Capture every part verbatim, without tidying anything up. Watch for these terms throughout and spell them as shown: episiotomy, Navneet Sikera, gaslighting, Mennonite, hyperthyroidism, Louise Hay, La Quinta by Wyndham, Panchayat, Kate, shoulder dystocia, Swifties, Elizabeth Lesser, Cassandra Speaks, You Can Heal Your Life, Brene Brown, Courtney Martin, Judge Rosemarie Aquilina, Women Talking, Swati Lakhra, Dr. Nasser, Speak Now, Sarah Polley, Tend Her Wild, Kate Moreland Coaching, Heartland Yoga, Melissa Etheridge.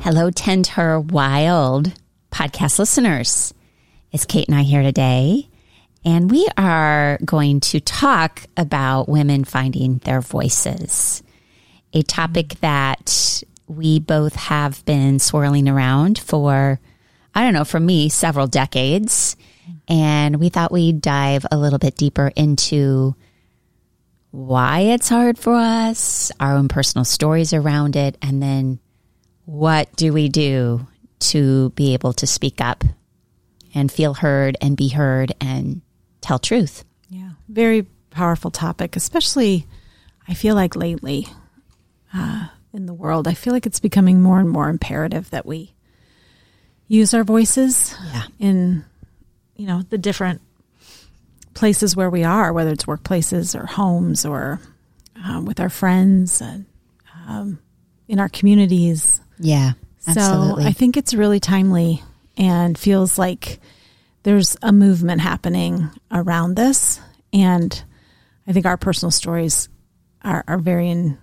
Hello, Tend Her Wild podcast listeners. It's Kate and I here today, and we are going to talk about women finding their voices, a topic that we both have been swirling around for, I don't know, for me, several decades. And we thought we'd dive a little bit deeper into why it's hard for us, our own personal stories around it, and then what do we do to be able to speak up and feel heard and be heard and tell truth? Yeah, very powerful topic, especially I feel like lately uh, in the world, I feel like it's becoming more and more imperative that we use our voices yeah. in, you know, the different places where we are, whether it's workplaces or homes or um, with our friends and um, in our communities. Yeah, absolutely. So I think it's really timely and feels like there's a movement happening around this. And I think our personal stories are, are very in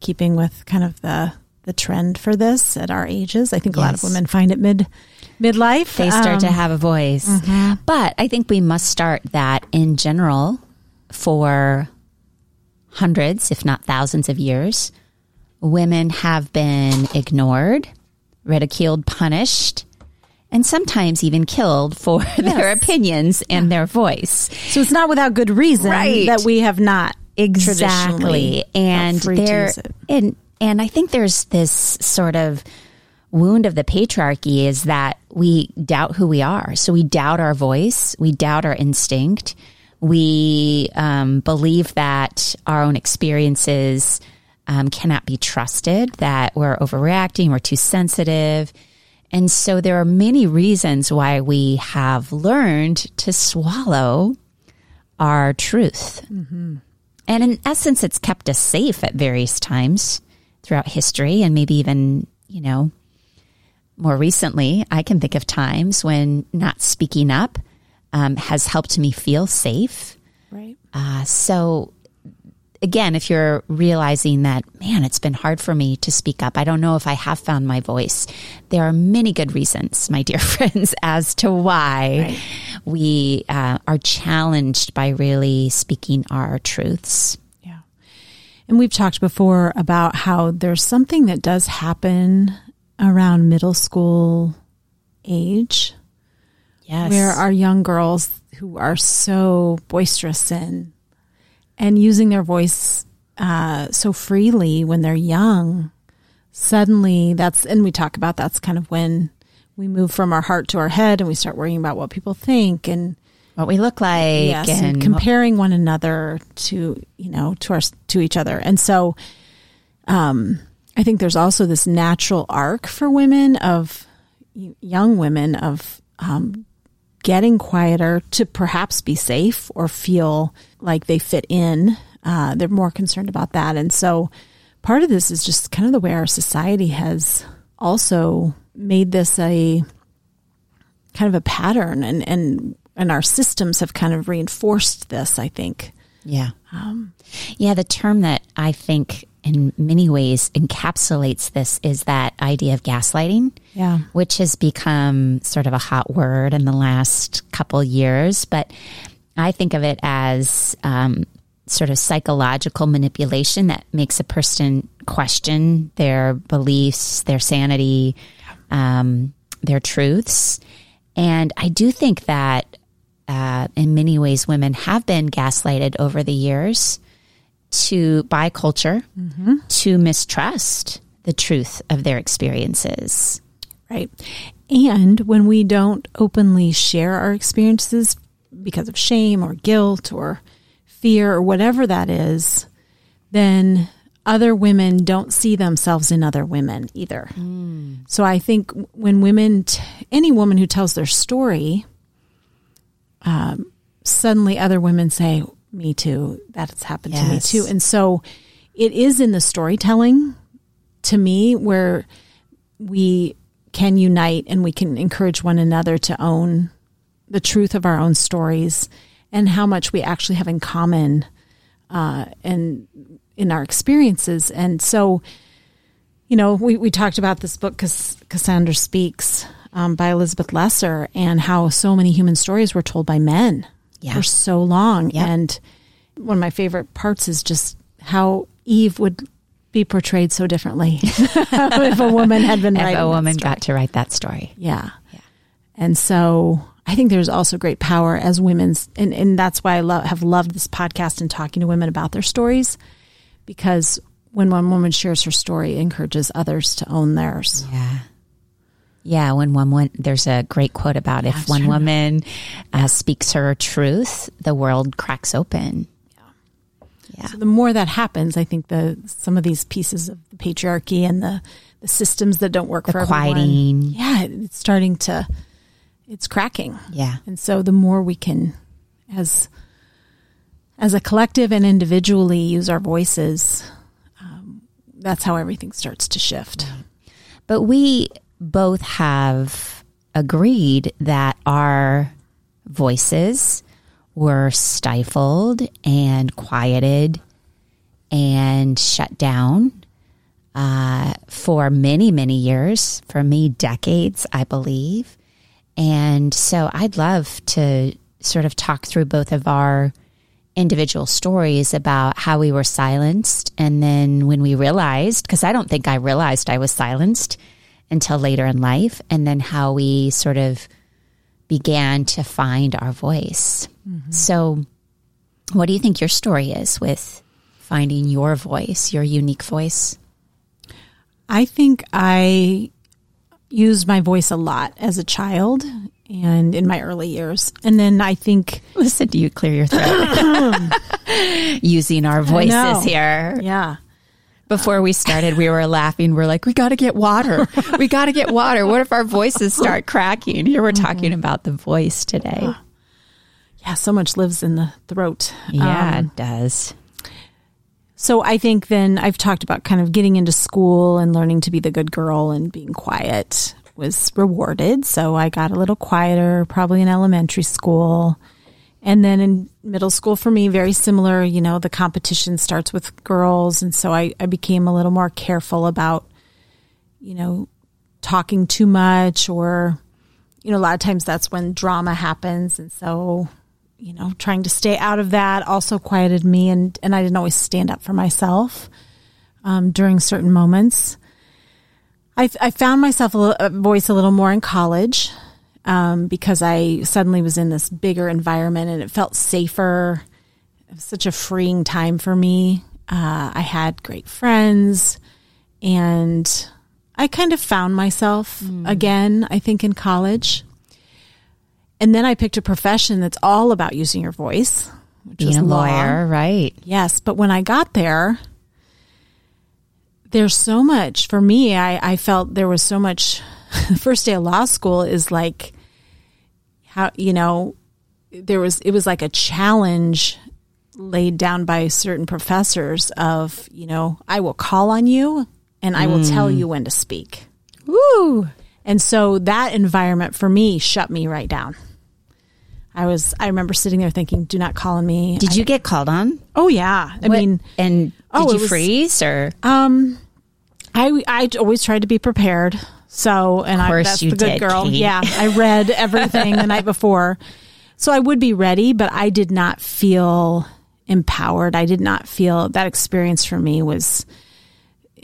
keeping with kind of the, the trend for this at our ages. I think yes. a lot of women find it mid midlife. They start um, to have a voice. Mm-hmm. But I think we must start that in general for hundreds, if not thousands of years. Women have been ignored, ridiculed, punished, and sometimes even killed for yes. their opinions and yeah. their voice. So it's not without good reason right. that we have not exactly. And there, and and I think there's this sort of wound of the patriarchy is that we doubt who we are. So we doubt our voice, we doubt our instinct, we um, believe that our own experiences Um, cannot be trusted, that we're overreacting, we're too sensitive. And so there are many reasons why we have learned to swallow our truth. Mm-hmm. And in essence, it's kept us safe at various times throughout history and maybe even, you know, more recently, I can think of times when not speaking up um, has helped me feel safe. Right. Uh, so again, if you're realizing that, man, it's been hard for me to speak up, I don't know if I have found my voice. There are many good reasons, my dear friends, as to why right. we uh, are challenged by really speaking our truths. Yeah. And we've talked before about how there's something that does happen around middle school age. Yes. Where our young girls who are so boisterous and And using their voice uh, so freely when they're young, suddenly that's, and we talk about that's kind of when we move from our heart to our head and we start worrying about what people think and what we look like yes, and, and comparing one another to, you know, to our, to each other. And so um, I think there's also this natural arc for women of young women of um getting quieter to perhaps be safe or feel like they fit in. Uh, they're more concerned about that. And so part of this is just kind of the way our society has also made this a kind of a pattern and, and, and our systems have kind of reinforced this, I think. Yeah. Um, yeah. The term that I think in many ways encapsulates this is that idea of gaslighting, yeah. which has become sort of a hot word in the last couple years. But I think of it as um, sort of psychological manipulation that makes a person question their beliefs, their sanity, um, their truths. And I do think that uh, in many ways, women have been gaslighted over the years to by culture, mm-hmm. to mistrust the truth of their experiences. Right. And when we don't openly share our experiences because of shame or guilt or fear or whatever that is, then other women don't see themselves in other women either. Mm. So I think when women, t- any woman who tells their story, um, suddenly other women say, me too, that's happened yes. to me too. And so it is in the storytelling, to me, where we can unite and we can encourage one another to own the truth of our own stories and how much we actually have in common uh, and in our experiences. And so, you know, we, we talked about this book, Cass- Cassandra Speaks, um, by Elizabeth Lesser, and how so many human stories were told by men yeah. for so long. Yep. And one of my favorite parts is just how Eve would be portrayed so differently if a woman had been writing. If a woman got to write that story. Yeah. yeah. And so I think there's also great power as women's, and, and that's why I lo- have loved this podcast and talking to women about their stories, because when one woman shares her story, it encourages others to own theirs. Yeah. Yeah, when one woman, there's a great quote about if one woman uh, speaks her truth, the world cracks open. Yeah. So the more that happens, I think the some of these pieces of the patriarchy and the, the systems that don't work the for quieting. Everyone. Yeah, it's starting to, it's cracking. Yeah. And so the more we can, as as a collective and individually, use our voices, um, that's how everything starts to shift. But we both have agreed that our voices were stifled and quieted and shut down uh, for many, many years. For me, decades, I believe. And so I'd love to sort of talk through both of our individual stories about how we were silenced. And then when we realized, because I don't think I realized I was silenced until later in life, and then how we sort of began to find our voice. Mm-hmm. So what do you think your story is with finding your voice, your unique voice? I think I used my voice a lot as a child and in my early years. And then I think... Listen to you clear your throat. Using our voices here. Yeah. Before we started, we were laughing. We're like, we got to get water. We got to get water. What if our voices start cracking? Here we're talking mm-hmm. about the voice today. Yeah, so much lives in the throat. Yeah, um, it does. So I think then I've talked about kind of getting into school and learning to be the good girl, and being quiet was rewarded. So I got a little quieter, probably in elementary school. And then in middle school for me, very similar, you know, the competition starts with girls. And so I, I became a little more careful about, you know, talking too much, or, you know, a lot of times that's when drama happens. And so, you know, trying to stay out of that also quieted me. And, and I didn't always stand up for myself um, during certain moments. I, I found myself a, little, a voice a little more in college. Um, because I suddenly was in this bigger environment and it felt safer. It was such a freeing time for me. Uh, I had great friends, and I kind of found myself mm. again, I think, in college. And then I picked a profession that's all about using your voice, which Being was a lawyer, law. Right? Yes. But when I got there, there's so much for me. I, I felt there was so much. The first day of law school is like, how, you know, there was, it was like a challenge laid down by certain professors of, you know, I will call on you and I mm. will tell you when to speak. Woo! And so that environment for me shut me right down. I was, I remember sitting there thinking, do not call on me. Did I, you get called on? Oh yeah. I what, mean, and did oh, you freeze was, or? Um, I, I always tried to be prepared. So, and I, that's the good did, girl. Kate. Yeah. I read everything the night before. So I would be ready, but I did not feel empowered. I did not feel that experience for me was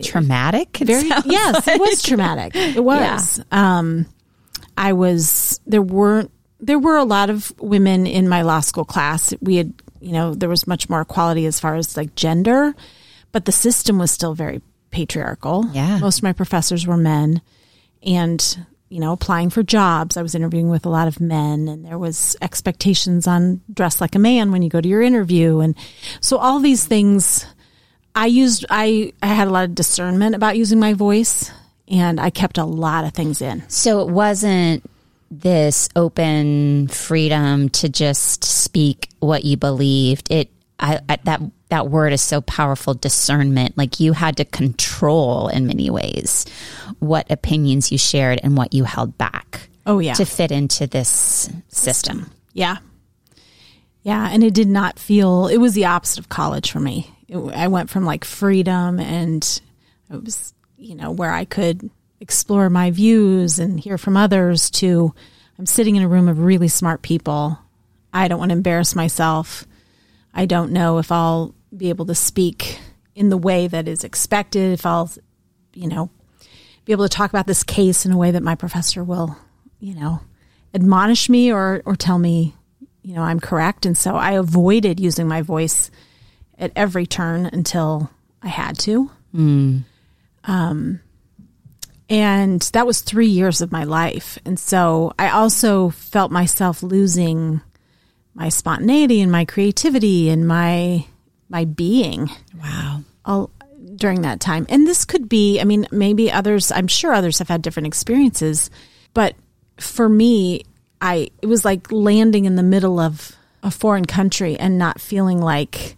traumatic. It very, yes, like. It was traumatic. It was. Yeah. Um, I was, there weren't, there were a lot of women in my law school class. We had, you know, there was much more equality as far as like gender, but the system was still very patriarchal. Yeah. Most of my professors were men. And, you know, applying for jobs, I was interviewing with a lot of men, and there was expectations on dress like a man when you go to your interview. And so all these things, I used, I, I had a lot of discernment about using my voice, and I kept a lot of things in. So it wasn't this open freedom to just speak what you believed. It, I, I that, that word is so powerful, discernment. Like, you had to control in many ways what opinions you shared and what you held back. Oh, yeah. To fit into this system. Yeah. Yeah. And it did not feel, it was the opposite of college for me. It, I went from like freedom, and it was, you know, where I could explore my views and hear from others, to I'm sitting in a room of really smart people. I don't want to embarrass myself. I don't know if I'll be able to speak in the way that is expected, if I'll, you know, be able to talk about this case in a way that my professor will, you know, admonish me or, or tell me, you know, I'm correct. And so I avoided using my voice at every turn until I had to. Mm. Um, and that was three years of my life. And so I also felt myself losing my spontaneity and my creativity and my my being. Wow. All during that time. And this could be, I mean, maybe others, I'm sure others have had different experiences, but for me, I it was like landing in the middle of a foreign country and not feeling like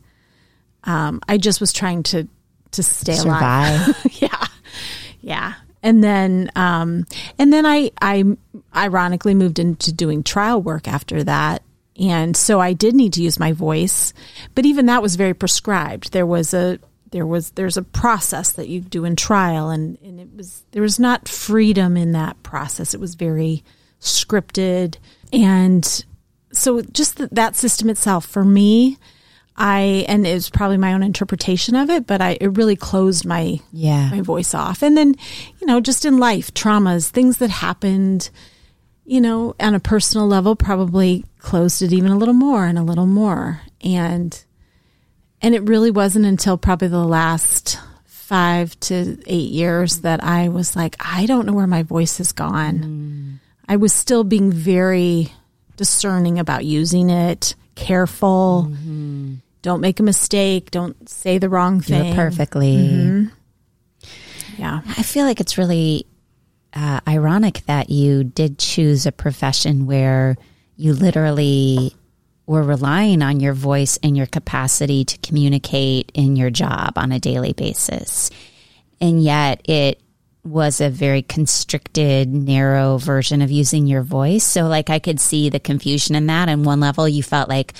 um, I just was trying to to stay Survive. alive. Yeah. Yeah. And then um, and then I I ironically moved into doing trial work after that. And so I did need to use my voice, but even that was very prescribed. There was a, there was, there's a process that you do in trial, and, and it was, there was not freedom in that process. It was very scripted. And so just the, that system itself for me, I, and it was probably my own interpretation of it, but I, it really closed my, yeah. my voice off. And then, you know, just in life, traumas, things that happened, you know, on a personal level, probably closed it even a little more and a little more. And and it really wasn't until probably the last five to eight years that I was like, I don't know where my voice has gone. Mm. I was still being very discerning about using it, careful. Mm-hmm. Don't make a mistake. Don't say the wrong thing. Do it perfectly. Mm-hmm. Yeah. I feel like it's really Uh, ironic that you did choose a profession where you literally were relying on your voice and your capacity to communicate in your job on a daily basis. And yet it was a very constricted, narrow version of using your voice. So like, I could see the confusion in that. On one level, you felt like,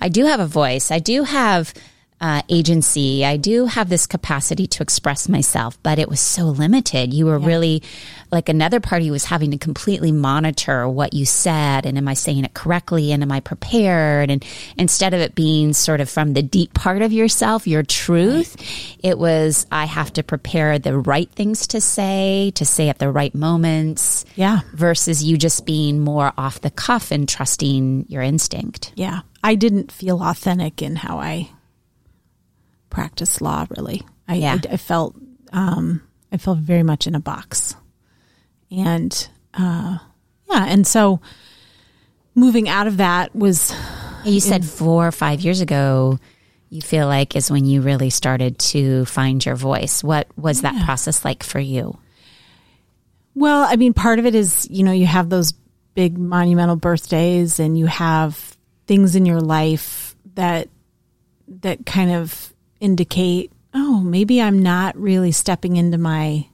I do have a voice. I do have Uh, agency. I do have this capacity to express myself, but it was so limited. You were yeah. really like another party was having to completely monitor what you said. And am I saying it correctly? And am I prepared? And instead of it being sort of from the deep part of yourself, your truth, right. It was, I have to prepare the right things to say, to say at the right moments. Yeah. Versus you just being more off the cuff and trusting your instinct. Yeah. I didn't feel authentic in how I practice law, really. I, yeah. I, I felt um, I felt very much in a box. And uh, yeah, and so moving out of that was... You said in, four or five years ago, you feel like is when you really started to find your voice. What was yeah. that process like for you? Well, I mean, part of it is, you know, you have those big monumental birthdays and you have things in your life that that kind of indicate, oh, maybe I'm not really stepping into my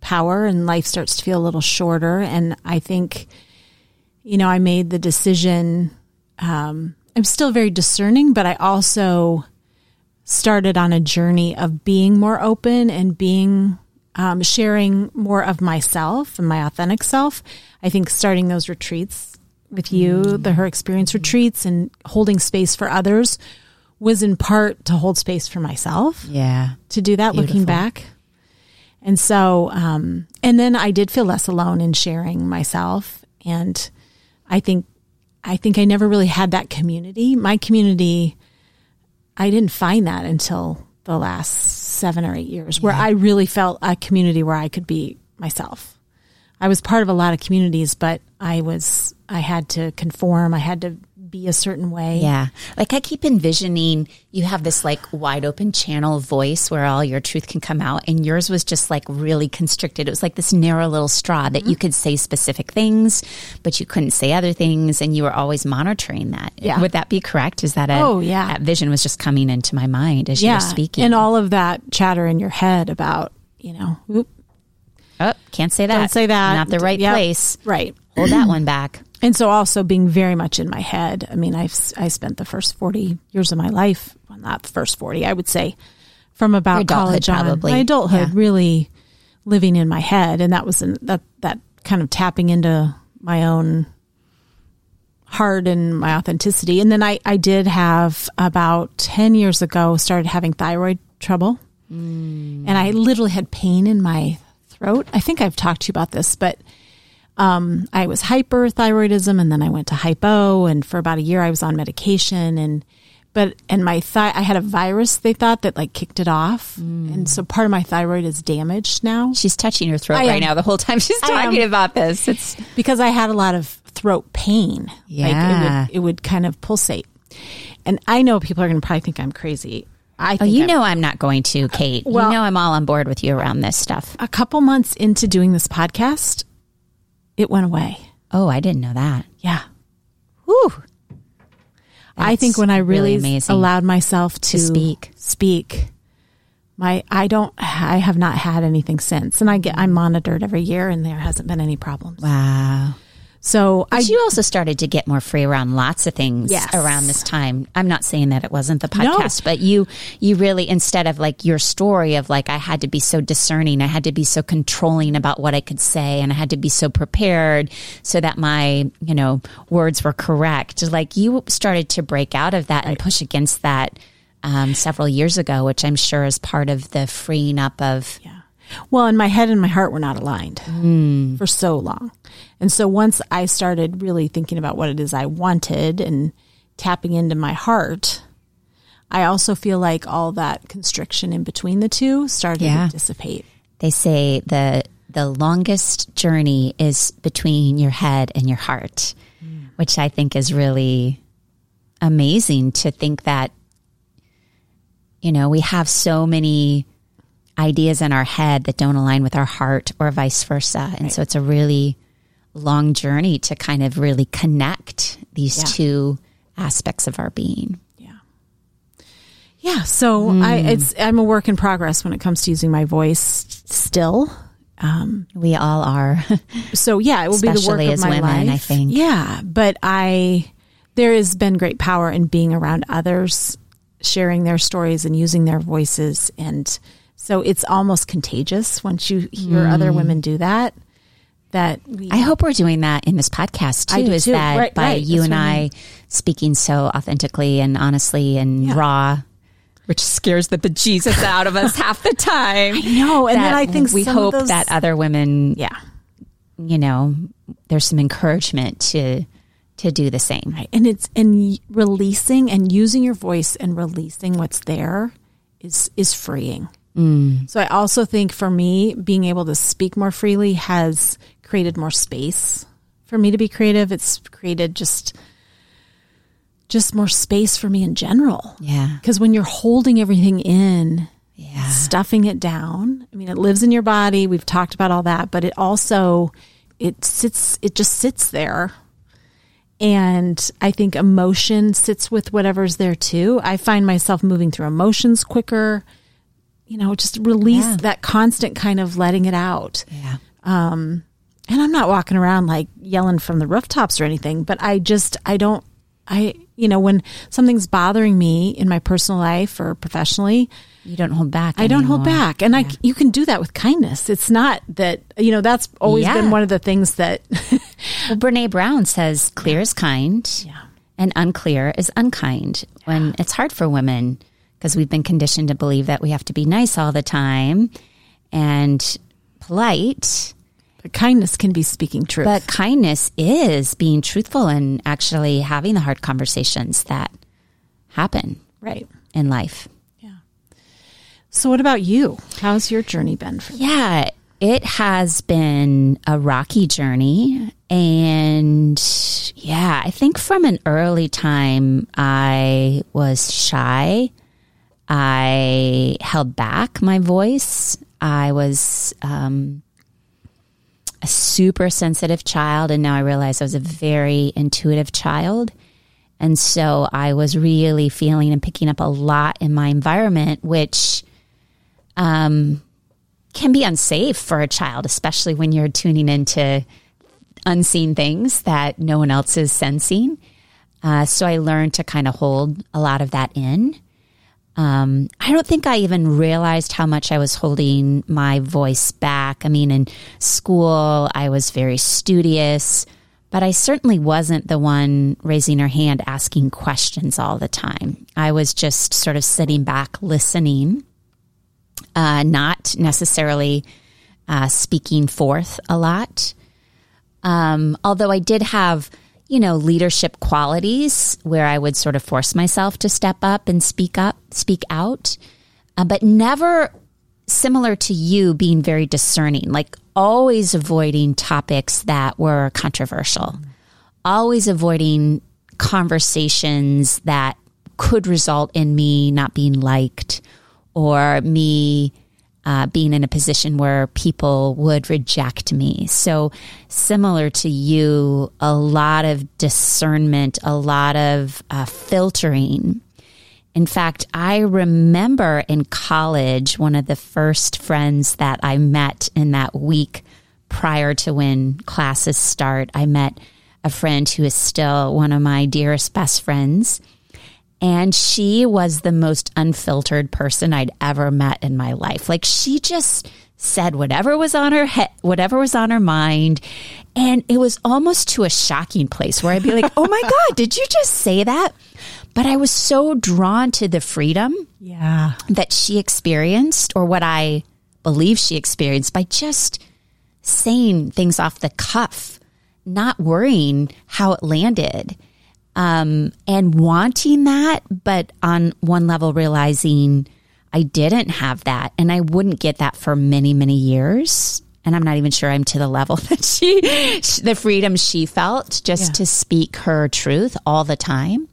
power, and life starts to feel a little shorter. And I think, you know, I made the decision. Um, I'm still very discerning, but I also started on a journey of being more open and being um, sharing more of myself and my authentic self. I think starting those retreats with you, mm-hmm. the Her Experience mm-hmm. retreats, and holding space for others was in part to hold space for myself. Yeah. To do that Beautiful. Looking back. And so, um, and then I did feel less alone in sharing myself. And I think, I think I never really had that community. My community, I didn't find that until the last seven or eight years where yeah. I really felt a community where I could be myself. I was part of a lot of communities, but I was, I had to conform. I had to be a certain way. Yeah. Like I keep envisioning you have this like wide open channel voice where all your truth can come out, and yours was just like really constricted. It was like this narrow little straw that mm-hmm. you could say specific things, but you couldn't say other things, and you were always monitoring that. Yeah. Would that be correct? Is that a, oh, yeah. that vision was just coming into my mind as yeah. you were speaking. And all of that chatter in your head about, you know, whoop, oh, can't say that. Don't say that. Not the right yep. place. Right. Hold that one back. And so also being very much in my head. I mean, I've, I spent the first forty years of my life, well, not the first forty, I would say, from about college on. Probably. My adulthood, yeah. really living in my head. And that was in, that that kind of tapping into my own heart and my authenticity. And then I, I did have about ten years ago, started having thyroid trouble. Mm. And I literally had pain in my throat. I think I've talked to you about this, but... Um, I was hyperthyroidism, and then I went to hypo, and for about a year I was on medication, and, but, and my thigh, I had a virus, they thought, that like kicked it off. Mm. And so part of my thyroid is damaged now. She's touching her throat I right am, now the whole time she's talking am, about this. It's because I had a lot of throat pain. Yeah. Like it would, it would kind of pulsate. And I know people are going to probably think I'm crazy. I think oh, you I'm, know I'm not going to, Kate. Well, you know I'm all on board with you around this stuff. A couple months into doing this podcast, it went away. Oh, I didn't know that. Yeah. Whew. That's I think when I really, really allowed myself to, to speak, speak, my, I don't, I have not had anything since. And I get, I'm monitored every year, and there hasn't been any problems. Wow. So but I, you also started to get more free around lots of things yes. around this time. I'm not saying that it wasn't the podcast, no. but you, you really, instead of like your story of like, I had to be so discerning, I had to be so controlling about what I could say, and I had to be so prepared so that my, you know, words were correct. Like you started to break out of that right. and push against that um, several years ago, which I'm sure is part of the freeing up of... Yeah. Well, and my head and my heart were not aligned mm. for so long. And so once I started really thinking about what it is I wanted and tapping into my heart, I also feel like all that constriction in between the two started yeah. to dissipate. They say the the longest journey is between your head and your heart, mm. which I think is really amazing to think that, you know, we have so many ideas in our head that don't align with our heart, or vice versa. And right. so it's a really long journey to kind of really connect these yeah. two aspects of our being. Yeah. Yeah. So mm. I, it's, I'm a work in progress when it comes to using my voice still. Um, we all are. So yeah, it will be the work of my women, life. I think. Yeah. But I, there has been great power in being around others, sharing their stories and using their voices, and so it's almost contagious once you hear mm. other women do that. That we, I hope we're doing that in this podcast too. I do is too. that right, by right. you That's and I mean. speaking so authentically and honestly and yeah. raw, which scares the bejesus out of us half the time. I know, and then I think we some hope of those... that other women, yeah, you know, there's some encouragement to to do the same. Right. And it's and releasing and using your voice and releasing what's there is is freeing. Mm. So I also think for me, being able to speak more freely has created more space for me to be creative. It's created just, just more space for me in general. Yeah. Because when you're holding everything in, yeah, stuffing it down, I mean, it lives in your body. We've talked about all that, but it also, it sits, it just sits there. And I think emotion sits with whatever's there too. I find myself moving through emotions quicker. You know, just release yeah. that constant kind of letting it out. Yeah. Um, and I'm not walking around like yelling from the rooftops or anything, but I just, I don't, I, you know, when something's bothering me in my personal life or professionally. You don't hold back. I anymore. don't hold back. And yeah. I, you can do that with kindness. It's not that, you know, that's always yeah. been one of the things that. Well, Brene Brown says clear is kind yeah. and unclear is unkind. Yeah. When it's hard for women, because we've been conditioned to believe that we have to be nice all the time and polite. But kindness can be speaking truth. But kindness is being truthful and actually having the hard conversations that happen right in life. Yeah. So what about you? How's your journey been for you? Yeah, it has been a rocky journey. And yeah, I think from an early time, I was shy. I held back my voice. I was um, a super sensitive child, and now I realize I was a very intuitive child. And so I was really feeling and picking up a lot in my environment, which um, can be unsafe for a child, especially when you're tuning into unseen things that no one else is sensing. Uh, so I learned to kind of hold a lot of that in. Um, I don't think I even realized how much I was holding my voice back. I mean, in school, I was very studious, but I certainly wasn't the one raising her hand, asking questions all the time. I was just sort of sitting back, listening, uh, not necessarily uh, speaking forth a lot. Um, although I did have, you know, leadership qualities where I would sort of force myself to step up and speak up, speak out, uh, but never similar to you being very discerning, like always avoiding topics that were controversial, mm-hmm. always avoiding conversations that could result in me not being liked or me Uh, being in a position where people would reject me. So similar to you, a lot of discernment, a lot of uh, filtering. In fact, I remember in college, one of the first friends that I met in that week prior to when classes start, I met a friend who is still one of my dearest best friends. And she was the most unfiltered person I'd ever met in my life. Like, she just said whatever was on her head, whatever was on her mind. And it was almost to a shocking place where I'd be like, oh my God, did you just say that? But I was so drawn to the freedom yeah. that she experienced, or what I believe she experienced, by just saying things off the cuff, not worrying how it landed. Um, and wanting that, but on one level realizing I didn't have that, and I wouldn't get that for many, many years. And I'm not even sure I'm to the level that she, the freedom she felt just yeah. to speak her truth all the time.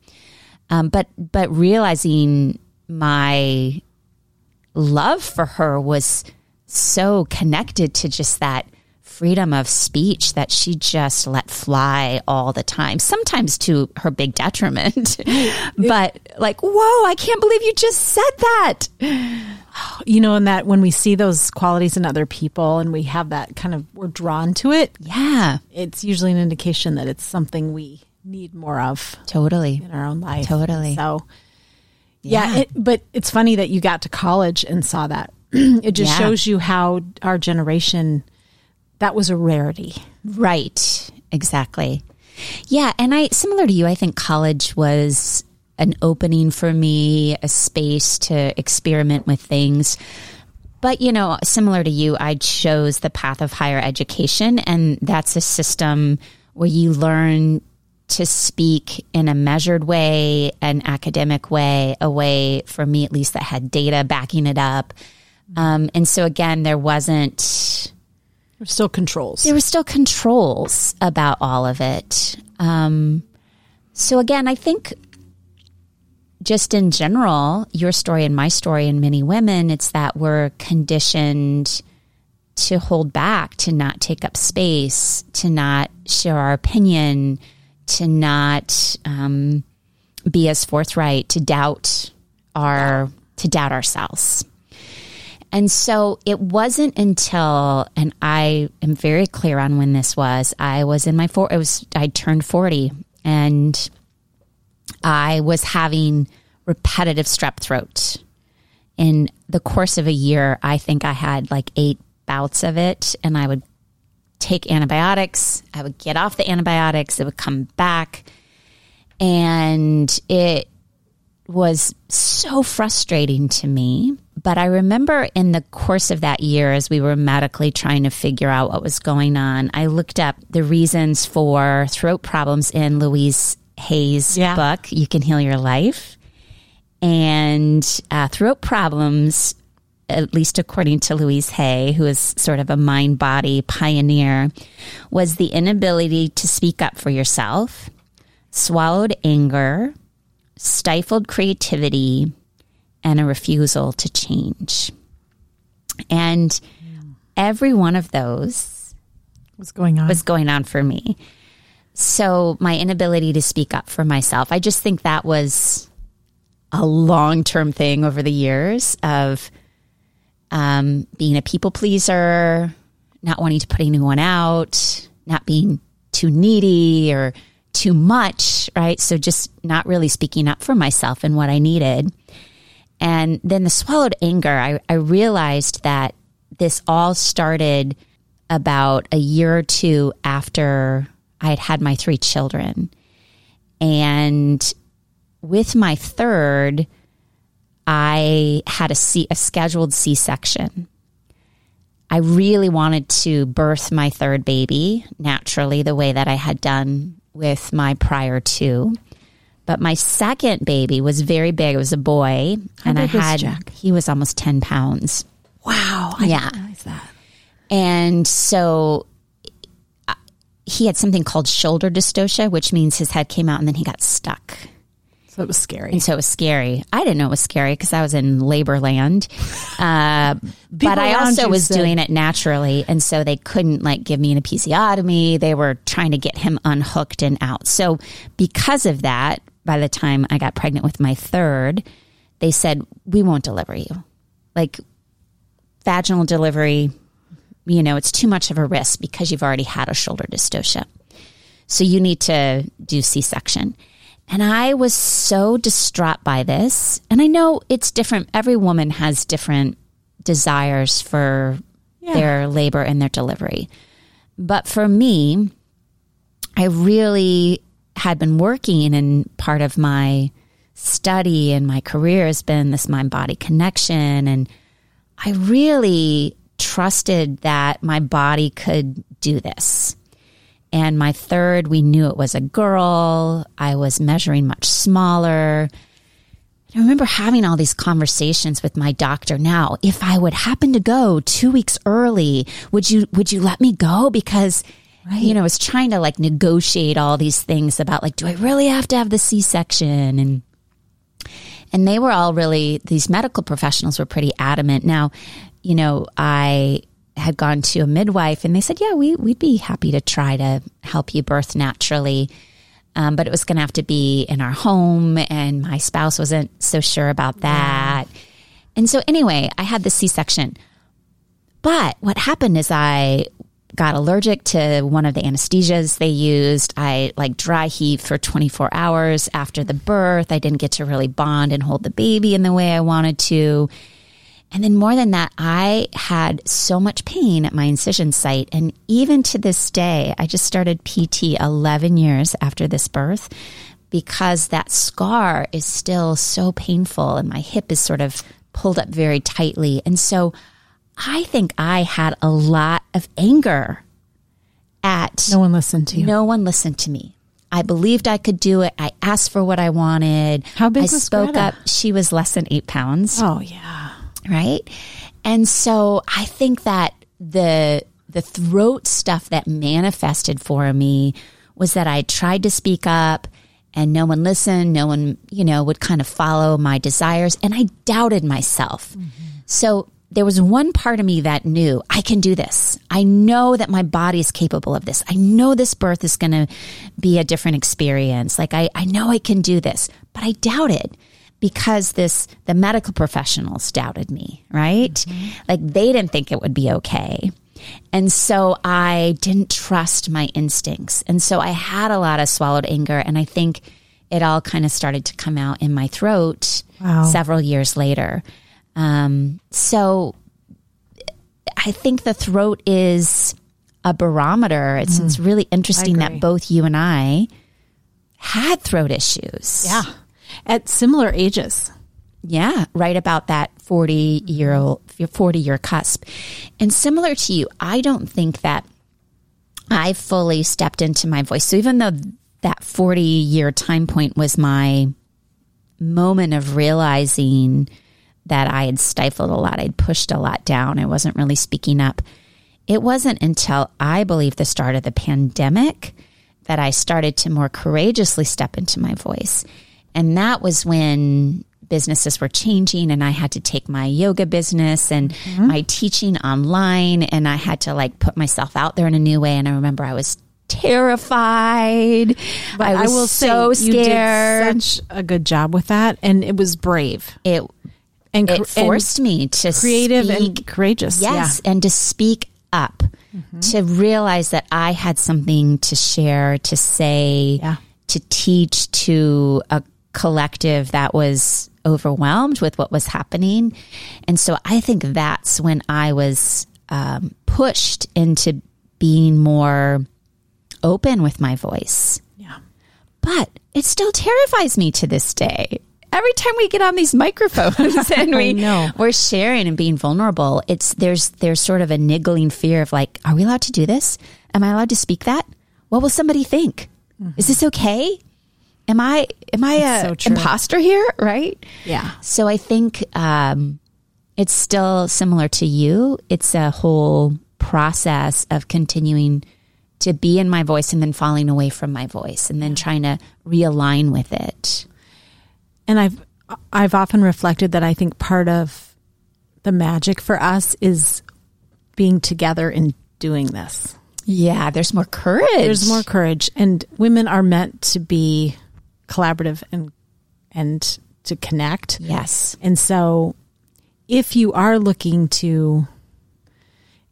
Um, but, but realizing my love for her was so connected to just that freedom of speech that she just let fly all the time, sometimes to her big detriment. But like, whoa, I can't believe you just said that. You know, and that when we see those qualities in other people and we have that kind of, we're drawn to it. Yeah. It's usually an indication that it's something we need more of. Totally. In our own life. Totally. So yeah, yeah it, but it's funny that you got to college and saw that. It just yeah. shows you how our generation, that was a rarity. Right. Exactly. Yeah. And I, similar to you, I think college was an opening for me, a space to experiment with things. But, you know, similar to you, I chose the path of higher education. And that's a system where you learn to speak in a measured way, an academic way, a way, for me at least, that had data backing it up. Um, and so, again, there wasn't... There were still controls. There were still controls about all of it. Um, so again, I think just in general, your story and my story and many women, it's that we're conditioned to hold back, to not take up space, to not share our opinion, to not um, be as forthright, to doubt our, to doubt ourselves. And so it wasn't until, and I am very clear on when this was, I was in my, four, it was, I turned forty, and I was having repetitive strep throat. In the course of a year, I think I had like eight bouts of it, and I would take antibiotics, I would get off the antibiotics, it would come back, and it was so frustrating to me. But I remember in the course of that year, as we were medically trying to figure out what was going on, I looked up the reasons for throat problems in Louise Hay's yeah. book, You Can Heal Your Life. And uh, throat problems at least according to Louise Hay, who is sort of a mind-body pioneer, was the inability to speak up for yourself, swallowed anger, stifled creativity, and a refusal to change. And every one of those was going on. was going on for me. So my inability to speak up for myself, I just think that was a long-term thing over the years of um, being a people pleaser, not wanting to put anyone out, not being too needy or too much, right? So just not really speaking up for myself and what I needed. And then the swallowed anger, I, I realized that this all started about a year or two after I had had my three children. And with my third, I had a, C, a scheduled C-section. I really wanted to birth my third baby naturally, the way that I had done with my prior two. But my second baby was very big. It was a boy. How and I had, Jack? He was almost ten pounds. Wow. I yeah. didn't realize that. And so uh, he had something called shoulder dystocia, which means his head came out and then he got stuck. So it was scary. And so it was scary. I didn't know it was scary because I was in labor land. Uh, but I also was said. doing it naturally. And so they couldn't like give me an episiotomy. They were trying to get him unhooked and out. So because of that, by the time I got pregnant with my third, they said, we won't deliver you. Like vaginal delivery, you know, it's too much of a risk because you've already had a shoulder dystocia. So you need to do C-section. And I was so distraught by this. And I know it's different. Every woman has different desires for yeah. their labor and their delivery. But for me, I really had been working, and part of my study and my career has been this mind-body connection. And I really trusted that my body could do this. And my third, we knew it was a girl. I was measuring much smaller. I remember having all these conversations with my doctor. Now, if I would happen to go two weeks early, would you would you let me go? Because, right. you know, I was trying to like negotiate all these things about like, do I really have to have the C-section? And and they were all really, these medical professionals were pretty adamant. Now, you know, I had gone to a midwife and they said, yeah, we, we'd be happy to try to help you birth naturally. Um, but it was going to have to be in our home. And my spouse wasn't so sure about that. Yeah. And so anyway, I had the C-section. But what happened is I got allergic to one of the anesthesias they used. I like dry heaved for twenty-four hours after the birth. I didn't get to really bond and hold the baby in the way I wanted to. And then more than that, I had so much pain at my incision site. And even to this day, I just started P T eleven years after this birth because that scar is still so painful and my hip is sort of pulled up very tightly. And so I think I had a lot of anger at... No one listened to you. No one listened to me. I believed I could do it. I asked for what I wanted. How big I was spoke Greta? up. She was less than eight pounds. Oh, yeah. Right. And so I think that the the throat stuff that manifested for me was that I tried to speak up and no one listened. No one, you know, would kind of follow my desires. And I doubted myself. Mm-hmm. So there was one part of me that knew I can do this. I know that my body is capable of this. I know this birth is going to be a different experience. Like I, I know I can do this, but I doubted. Because this, the medical professionals doubted me, right? Mm-hmm. Like they didn't think it would be okay. And so I didn't trust my instincts. And so I had a lot of swallowed anger. And I think it all kind of started to come out in my throat wow. several years later. Um, so I think the throat is a barometer. It's, mm. it's really interesting that both you and I had throat issues. Yeah. At similar ages. Yeah, right about that forty-year-old, forty-year cusp. And similar to you, I don't think that I fully stepped into my voice. So even though that forty-year time point was my moment of realizing that I had stifled a lot. I'd pushed a lot down. I wasn't really speaking up. It wasn't until, I believe, the start of the pandemic that I started to more courageously step into my voice. And that was when businesses were changing and I had to take my yoga business and mm-hmm. my teaching online, and I had to like put myself out there in a new way. And I remember I was terrified. But I was I will so say, scared. You did such a good job with that, and it was brave. It and it forced and me to creative speak, and courageous. Yes, yeah. And to speak up, mm-hmm. to realize that I had something to share, to say, yeah. to teach to a collective that was overwhelmed with what was happening. And so I think that's when I was um, pushed into being more open with my voice. Yeah. But it still terrifies me to this day. Every time we get on these microphones and we, know. we're sharing and being vulnerable, it's there's there's sort of a niggling fear of like, are we allowed to do this? Am I allowed to speak that? What will somebody think? Mm-hmm. Is this okay? Am I am I an so imposter here, right? Yeah. So I think um, it's still similar to you. It's a whole process of continuing to be in my voice and then falling away from my voice and then trying to realign with it. And I've I've often reflected that I think part of the magic for us is being together and doing this. Yeah, there's more courage. There's more courage. And women are meant to be collaborative and and to connect. Yes. And so if you are looking to,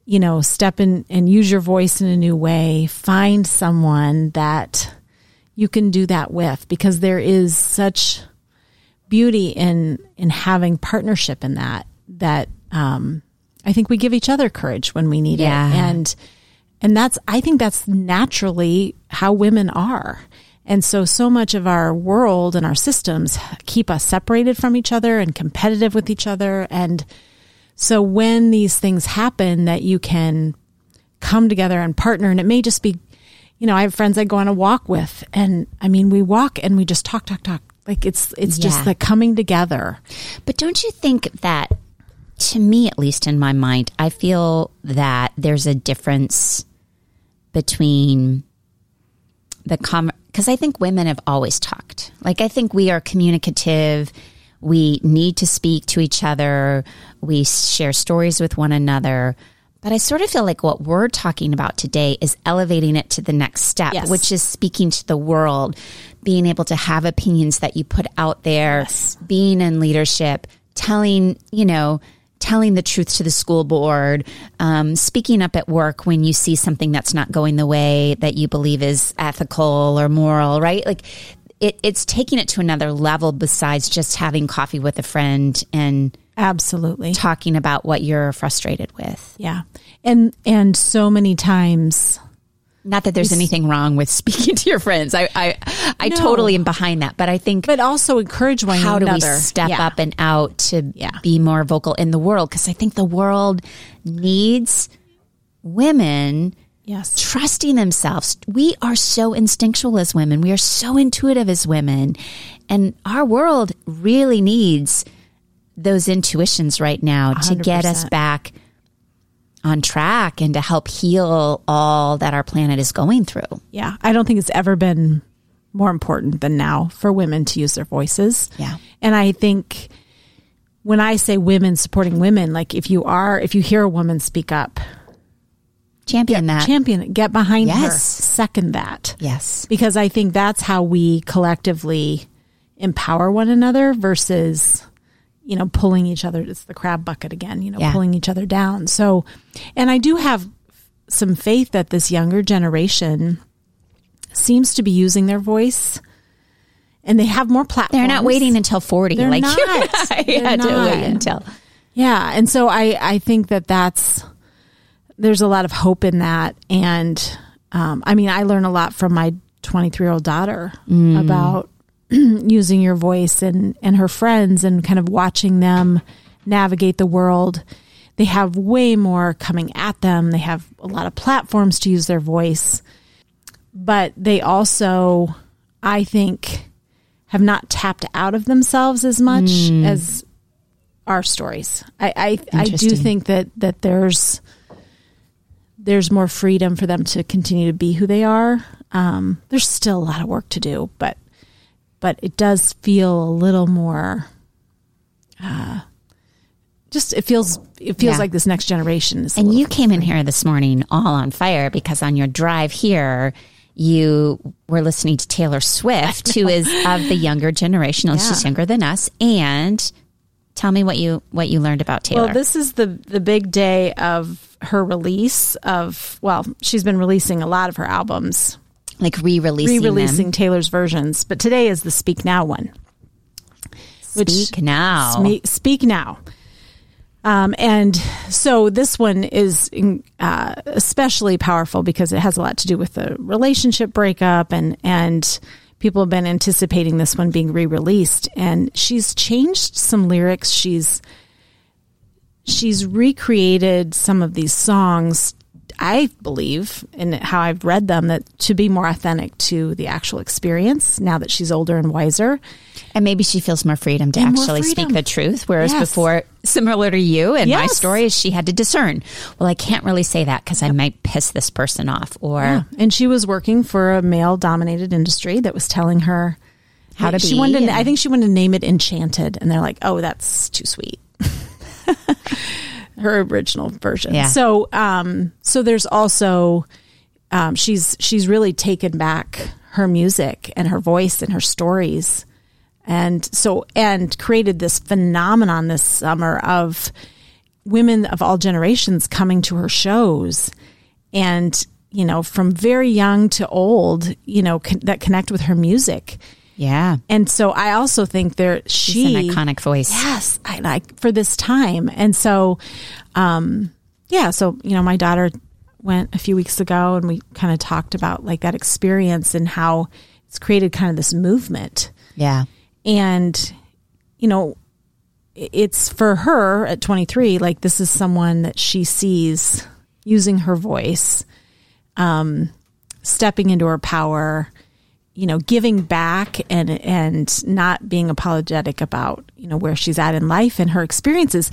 you know, step in and use your voice in a new way, find someone that you can do that with, because there is such beauty in in having partnership in that, that um, I think we give each other courage when we need yeah. it. And and that's, I think that's naturally how women are. And so, so much of our world and our systems keep us separated from each other and competitive with each other. And so when these things happen, that you can come together and partner, and it may just be, you know, I have friends I go on a walk with, and I mean, we walk and we just talk, talk, talk. Like it's, it's yeah. just the coming together. But don't you think that, to me, at least in my mind, I feel that there's a difference between the com- because I think women have always talked. Like, I think we are communicative. We need to speak to each other. We share stories with one another. But I sort of feel like what we're talking about today is elevating it to the next step, yes. which is speaking to the world, being able to have opinions that you put out there, yes. being in leadership, telling, you know, telling the truth to the school board, um, speaking up at work when you see something that's not going the way that you believe is ethical or moral, right? Like it, it's taking it to another level besides just having coffee with a friend and absolutely talking about what you're frustrated with. Yeah. And, and so many times, not that there's anything wrong with speaking to your friends. I, I, I no. totally am behind that, but I think, but also encourage one another. How do we step yeah. up and out to yeah. be more vocal in the world? Because I think the world needs women yes. trusting themselves. We are so instinctual as women. We are so intuitive as women, and our world really needs those intuitions right now one hundred percent. To get us back on track and to help heal all that our planet is going through. Yeah. I don't think it's ever been more important than now for women to use their voices. Yeah. And I think when I say women supporting women, like if you are, if you hear a woman speak up, champion that. Champion it. Get behind yes. her. Second that. Yes. Because I think that's how we collectively empower one another versus, you know, pulling each other, it's the crab bucket again, you know, yeah. pulling each other down. So, and I do have some faith that this younger generation seems to be using their voice, and they have more platforms. They're not waiting until forty. They're like, not. I had to wait until. Yeah. And so I, I think that that's, there's a lot of hope in that. And um, I mean, I learn a lot from my twenty-three-year-old daughter mm. about using your voice and, and her friends, and kind of watching them navigate the world. They have way more coming at them. They have a lot of platforms to use their voice, but they also, I think, have not tapped out of themselves as much mm. as our stories. I I, I do think that that there's there's more freedom for them to continue to be who they are. Um, there's still a lot of work to do, but but it does feel a little more. Uh, Just it feels it feels yeah. like this next generation. Is and you came in here this morning all on fire because on your drive here, you were listening to Taylor Swift, who is of the younger generation. Yeah. She's younger than us. And tell me what you what you learned about Taylor. Well, this is the the big day of her release of well, she's been releasing a lot of her albums, like re-releasing re-releasing them. Taylor's versions. But today is the Speak Now one. Which, Speak Now. Spe- speak Now. Um, and so this one is uh, especially powerful because it has a lot to do with the relationship breakup, and and people have been anticipating this one being re-released. And she's changed some lyrics. She's she's recreated some of these songs, I believe, in how I've read them, that to be more authentic to the actual experience now that she's older and wiser. And maybe she feels more freedom to and actually freedom. speak the truth, whereas yes. before, similar to you and yes. my story, is she had to discern. Well, I can't really say that because I might piss this person off. Or yeah. And she was working for a male-dominated industry that was telling her how to she be. Wanted to, I think she wanted to name it Enchanted, and they're like, oh, that's too sweet. Her original version. Yeah. So, um, so there's also, um, she's, she's really taken back her music and her voice and her stories. And so, and created this phenomenon this summer of women of all generations coming to her shows, and, you know, from very young to old, you know, con- that connect with her music. Yeah. And so I also think there, she, she's an iconic voice. Yes. I like for this time. And so, um, yeah. So, you know, my daughter went a few weeks ago and we kind of talked about like that experience and how it's created kind of this movement. Yeah. And, you know, it's for her at twenty-three, like this is someone that she sees using her voice, um, stepping into her power, you know, giving back and and not being apologetic about, you know, where she's at in life and her experiences.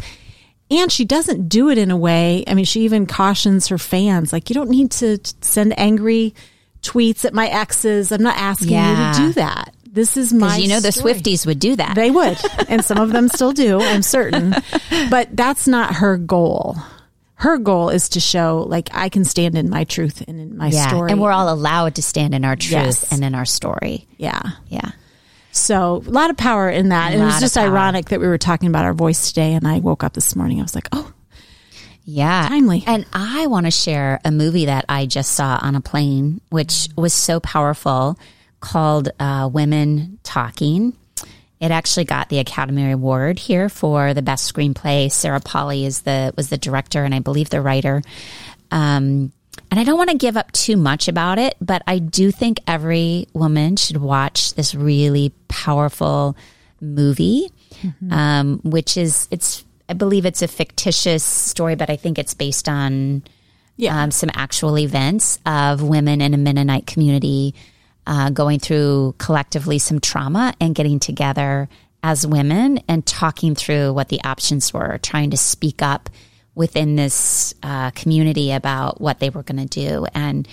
And she doesn't do it in a way, I mean, she even cautions her fans, like, you don't need to send angry tweets at my exes. I'm not asking yeah. you to do that. This is my you know, the story. Swifties would do that. They would. And some of them still do, I'm certain. But that's not her goal. Her goal is to show, like, I can stand in my truth and in my yeah, story. And we're all allowed to stand in our truth yes. and in our story. Yeah. Yeah. So a lot of power in that. And it was just ironic that we were talking about our voice today. And I woke up this morning. I was like, oh, yeah. Timely. And I want to share a movie that I just saw on a plane, which was so powerful, called uh, Women Talking. It actually got the Academy Award here for the best screenplay. Sarah Polley is the was the director and I believe the writer. Um, and I don't want to give up too much about it, but I do think every woman should watch this really powerful movie, mm-hmm. um, which is it's I believe it's a fictitious story, but I think it's based on yeah. um, some actual events of women in a Mennonite community. Uh, going through collectively some trauma and getting together as women and talking through what the options were, trying to speak up within this uh, community about what they were going to do. And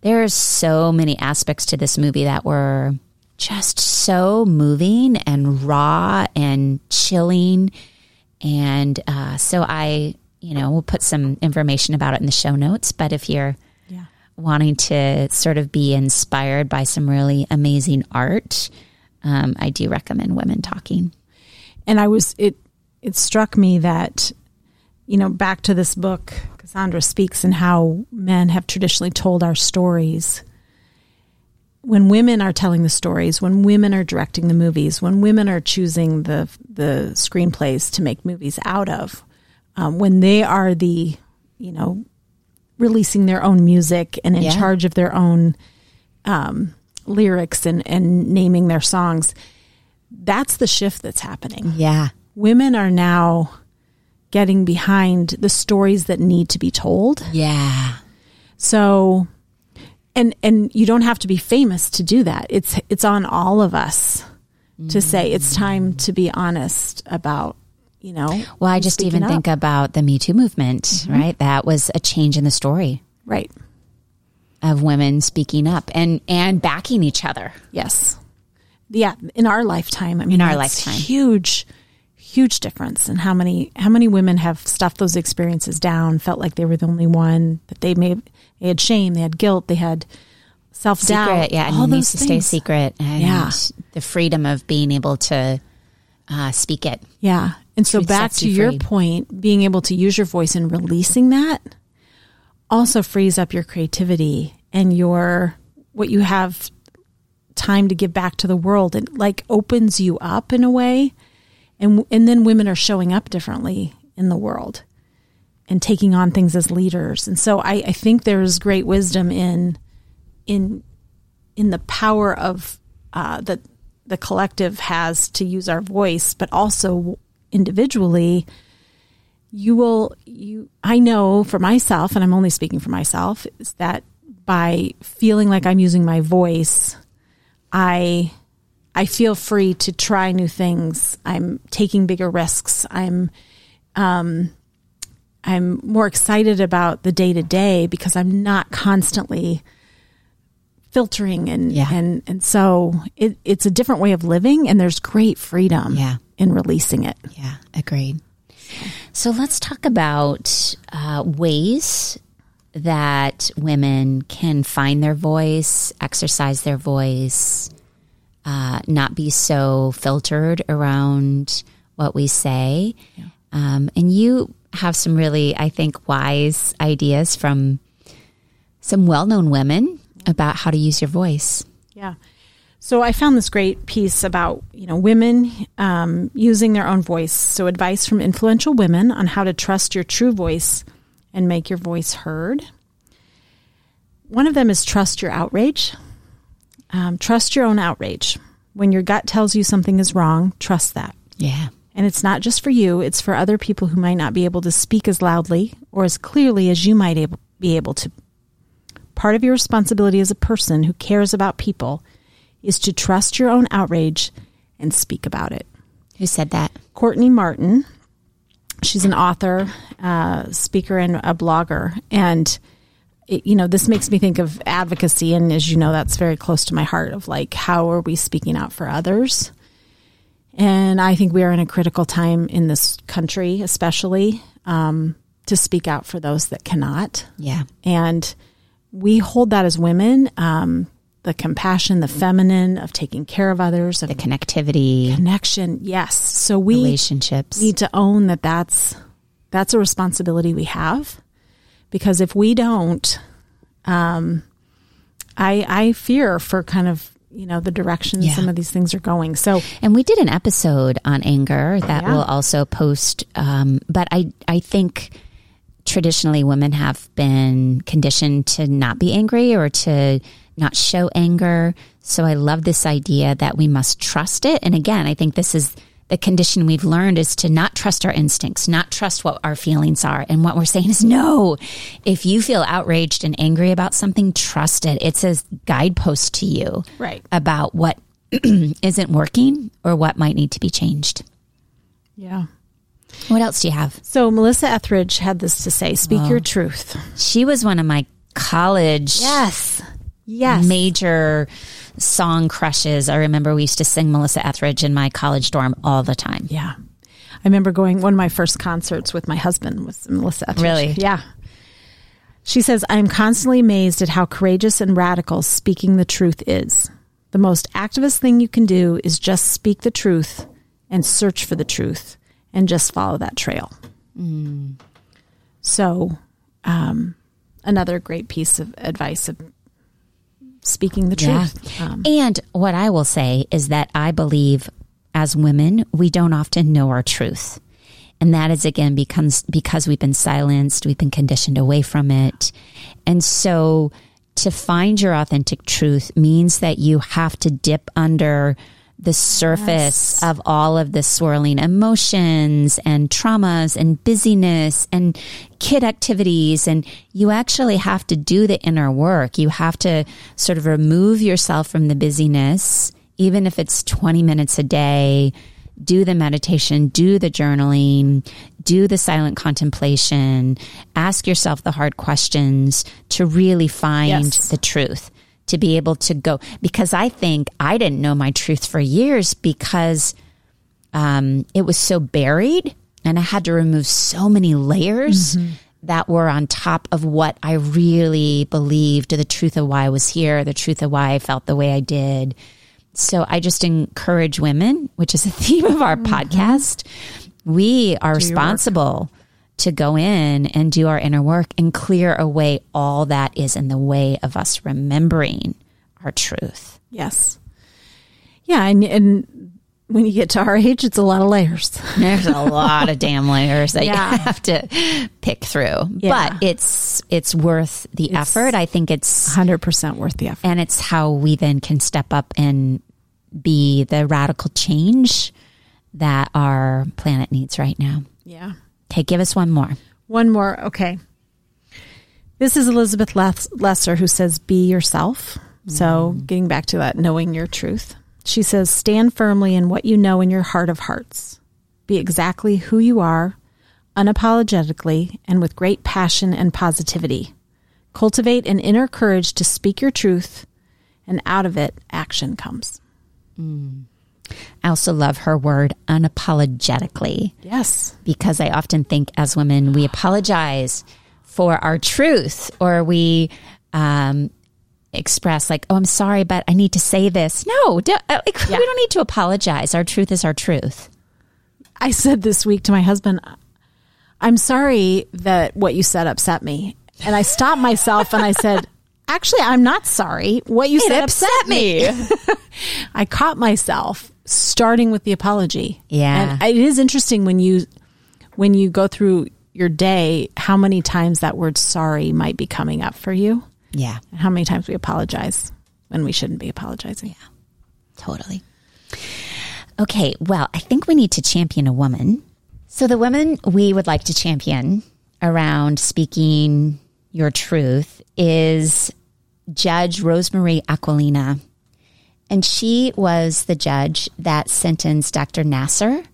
there's so many aspects to this movie that were just so moving and raw and chilling. And uh, so I, you know, we'll put some information about it in the show notes, but if you're wanting to sort of be inspired by some really amazing art, um, I do recommend Women Talking. And I was, it, it struck me that, you know, back to this book, Cassandra Speaks, and how men have traditionally told our stories. When women are telling the stories, when women are directing the movies, when women are choosing the, the screenplays to make movies out of, um, when they are the, you know, releasing their own music and in yeah. charge of their own um, lyrics and, and naming their songs. That's the shift that's happening. Yeah. Women are now getting behind the stories that need to be told. Yeah. So, and, and you don't have to be famous to do that. It's, it's on all of us mm. to say it's time to be honest about you know. Well, I just even up. think about the Me Too movement, mm-hmm. right? That was a change in the story. Right. Of women speaking up and, and backing each other. Yes. Yeah. In our lifetime. I mean, in our lifetime. Huge, huge difference in how many, how many women have stuffed those experiences down, felt like they were the only one, that they may have, they had shame, they had guilt, they had self-doubt. Secret, yeah. All and those things. Stay secret. And yeah. The freedom of being able to uh, speak it. Yeah. And so Truth back to your free. point, being able to use your voice and releasing that also frees up your creativity and your, what you have time to give back to the world. It like opens you up in a way. And and then women are showing up differently in the world and taking on things as leaders. And so I, I think there's great wisdom in, in, in the power of uh, that the collective has to use our voice, but also individually, you will, you, I know for myself, and I'm only speaking for myself, is that by feeling like I'm using my voice, I, I feel free to try new things. I'm taking bigger risks. I'm, um, I'm more excited about the day to day because I'm not constantly filtering and, yeah. and, and so it, it's a different way of living, and there's great freedom yeah. in releasing it. Yeah. Agreed. So let's talk about uh, ways that women can find their voice, exercise their voice, uh, not be so filtered around what we say. Yeah. Um, and you have some really, I think, wise ideas from some well-known women about how to use your voice. Yeah. So I found this great piece about, you know, women um, using their own voice. So advice from influential women on how to trust your true voice and make your voice heard. One of them is trust your outrage. Um, trust your own outrage. When your gut tells you something is wrong, trust that. Yeah. And it's not just for you. It's for other people who might not be able to speak as loudly or as clearly as you might able, be able to. Part of your responsibility as a person who cares about people is to trust your own outrage and speak about it. Who said that? Courtney Martin. She's an author, uh, speaker, and a blogger. And, it, you know, this makes me think of advocacy. And as you know, that's very close to my heart of like, how are we speaking out for others? And I think we are in a critical time in this country, especially, um, to speak out for those that cannot. Yeah. And we hold that as women, um, the compassion, the feminine, of taking care of others. Of the connectivity. Connection, yes. So we relationships. Need to own that that's, that's a responsibility we have. Because if we don't, um, I I fear for kind of, you know, the direction yeah. some of these things are going. So, and we did an episode on anger that yeah. we'll also post. Um, but I I think traditionally women have been conditioned to not be angry or to not show anger. So I love this idea that we must trust it. And again, I think this is the condition we've learned, is to not trust our instincts, not trust what our feelings are. And what we're saying is, no, if you feel outraged and angry about something, trust it. It's a guidepost to you right. about what isn't working or what might need to be changed. Yeah. What else do you have? So Melissa Etheridge had this to say, speak oh. your truth. She was one of my college... Yes. Yes. Major song crushes. I remember we used to sing Melissa Etheridge in my college dorm all the time. Yeah. I remember going, one of my first concerts with my husband was Melissa Etheridge. Really? Yeah. She says, I am constantly amazed at how courageous and radical speaking the truth is. The most activist thing you can do is just speak the truth and search for the truth and just follow that trail. Mm. So um, another great piece of advice of speaking the truth. Yeah. Um, and what I will say is that I believe as women, we don't often know our truth. And that is, again, becomes because we've been silenced, we've been conditioned away from it. And so to find your authentic truth means that you have to dip under the surface yes. of all of the swirling emotions and traumas and busyness and kid activities. And you actually have to do the inner work. You have to sort of remove yourself from the busyness, even if it's twenty minutes a day, do the meditation, do the journaling, do the silent contemplation, ask yourself the hard questions to really find yes. the truth, to be able to go. Because I think I didn't know my truth for years because um, it was so buried and I had to remove so many layers mm-hmm. that were on top of what I really believed, the truth of why I was here, the truth of why I felt the way I did. So I just encourage women, which is a theme of our mm-hmm. podcast. We are responsible to go in and do our inner work and clear away all that is in the way of us remembering our truth. Yes. Yeah. And, and when you get to our age, it's a lot of layers. There's a lot of damn layers that yeah. you have to pick through. Yeah. But it's it's worth the it's effort. I think it's one hundred percent worth the effort. And it's how we then can step up and be the radical change that our planet needs right now. Yeah. Okay, give us one more. One more. Okay. This is Elizabeth Lesser who says, be yourself. Mm. So getting back to that, knowing your truth. She says, stand firmly in what you know in your heart of hearts. Be exactly who you are, unapologetically, and with great passion and positivity. Cultivate an inner courage to speak your truth, and out of it, action comes. Mm. I also love her word, unapologetically. Yes. Because I often think as women, we apologize for our truth, or we... um express like, oh, I'm sorry, but I need to say this. No, don't, like, yeah. we don't need to apologize. Our truth is our truth. I said this week to my husband, I'm sorry that what you said upset me. And I stopped myself and I said, actually, I'm not sorry. What you it said upset, upset me. me. I caught myself starting with the apology. Yeah. And it is interesting when you, when you go through your day, how many times that word sorry might be coming up for you. Yeah. And how many times we apologize when we shouldn't be apologizing. Yeah, totally. Okay, well, I think we need to champion a woman. So the women we would like to champion around speaking your truth is Judge Rosemarie Aquilina. And she was the judge that sentenced Doctor Nasser,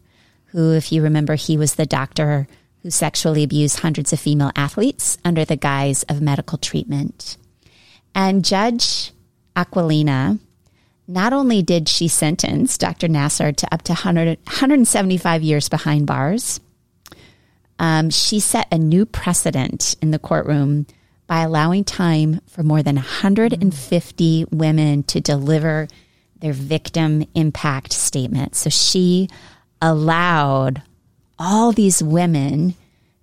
who, if you remember, he was the doctor who sexually abused hundreds of female athletes under the guise of medical treatment. And Judge Aquilina, not only did she sentence Doctor Nasser to up to one hundred, one hundred seventy-five years behind bars, um, she set a new precedent in the courtroom by allowing time for more than one hundred fifty mm-hmm. women to deliver their victim impact statement. So she allowed all these women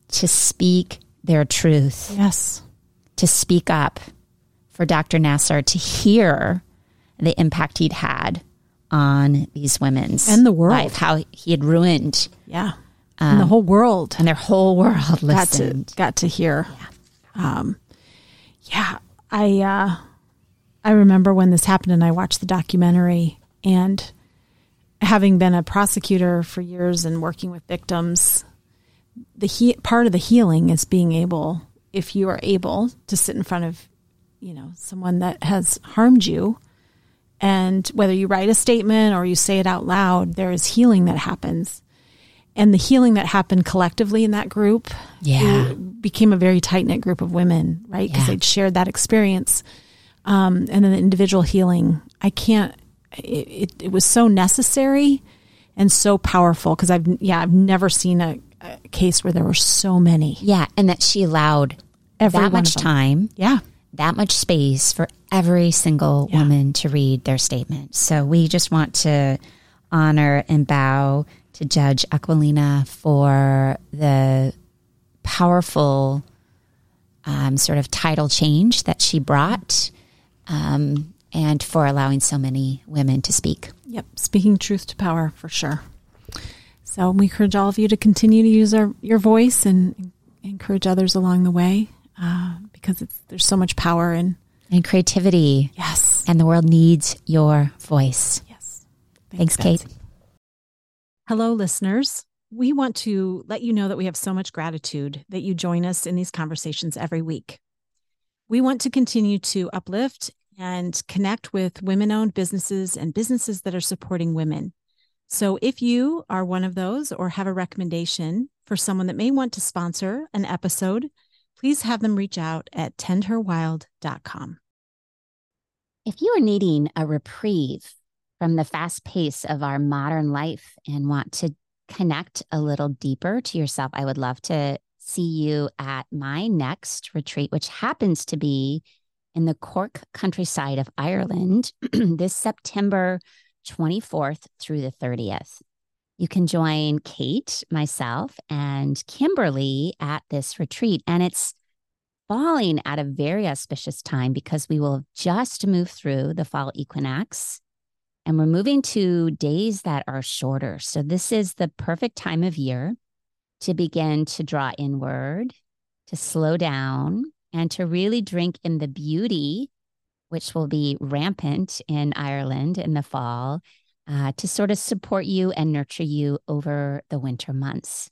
to speak their truth. Yes. To speak up. For Doctor Nasser to hear the impact he'd had on these women's and the world life, how he had ruined, yeah, um, and the whole world and their whole world listened. Got to, got to hear, yeah. Um, yeah. I uh, I remember when this happened, and I watched the documentary. And having been a prosecutor for years and working with victims, the he- part of the healing is being able, if you are able, to sit in front of, you know, someone that has harmed you, and whether you write a statement or you say it out loud, there is healing that happens. And the healing that happened collectively in that group yeah. became a very tight-knit group of women, right? Because yeah. they'd shared that experience. Um, and then the individual healing, I can't, it, it, it was so necessary and so powerful because I've, yeah, I've never seen a, a case where there were so many. Yeah, and that she allowed Every that much time. Yeah. that much space for every single yeah. woman to read their statement. So we just want to honor and bow to Judge Aquilina for the powerful um, sort of title change that she brought um, and for allowing so many women to speak. Yep, speaking truth to power for sure. So we encourage all of you to continue to use our, your voice and encourage others along the way. Uh, because it's, there's so much power in and creativity. Yes. And the world needs your voice. Yes. Thanks, Thanks Kate. Hello, listeners. We want to let you know that we have so much gratitude that you join us in these conversations every week. We want to continue to uplift and connect with women-owned businesses and businesses that are supporting women. So if you are one of those or have a recommendation for someone that may want to sponsor an episode, please have them reach out at tend her wild dot com. If you are needing a reprieve from the fast pace of our modern life and want to connect a little deeper to yourself, I would love to see you at my next retreat, which happens to be in the Cork countryside of Ireland this September twenty-fourth through the thirtieth. You can join Kate, myself, and Kimberly at this retreat. And it's falling at a very auspicious time because we will have just moved through the fall equinox and we're moving to days that are shorter. So this is the perfect time of year to begin to draw inward, to slow down, and to really drink in the beauty, which will be rampant in Ireland in the fall, uh, to sort of support you and nurture you over the winter months.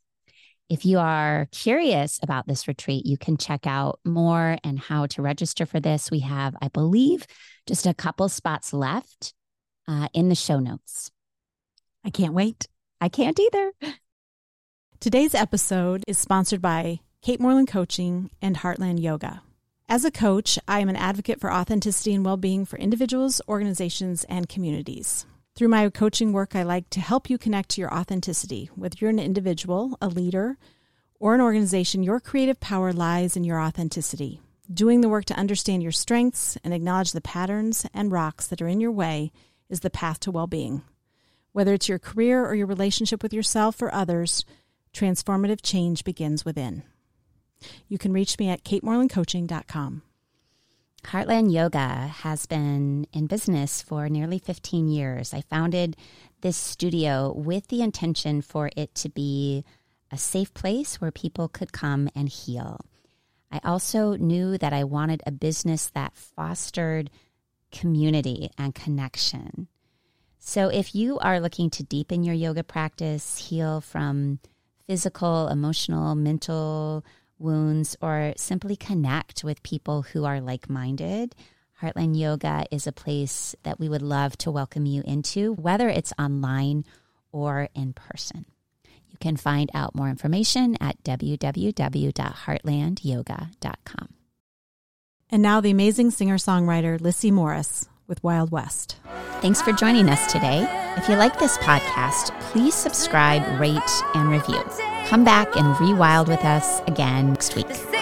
If you are curious about this retreat, you can check out more and how to register for this. We have, I believe, just a couple spots left uh, in the show notes. I can't wait. I can't either. Today's episode is sponsored by Kate Moreland Coaching and Heartland Yoga. As a coach, I am an advocate for authenticity and well-being for individuals, organizations, and communities. Through my coaching work, I like to help you connect to your authenticity. Whether you're an individual, a leader, or an organization, your creative power lies in your authenticity. Doing the work to understand your strengths and acknowledge the patterns and rocks that are in your way is the path to well-being. Whether it's your career or your relationship with yourself or others, transformative change begins within. You can reach me at kate moreland coaching dot com. Heartland Yoga has been in business for nearly fifteen years. I founded this studio with the intention for it to be a safe place where people could come and heal. I also knew that I wanted a business that fostered community and connection. So if you are looking to deepen your yoga practice, heal from physical, emotional, mental wounds, or simply connect with people who are like-minded, Heartland Yoga is a place that we would love to welcome you into, whether it's online or in person. You can find out more information at w w w dot heartland yoga dot com. And now the amazing singer-songwriter Lissy Morris with Wild West. Thanks for joining us today. If you like this podcast, please subscribe, rate, and review. Come back and rewild with us again next week.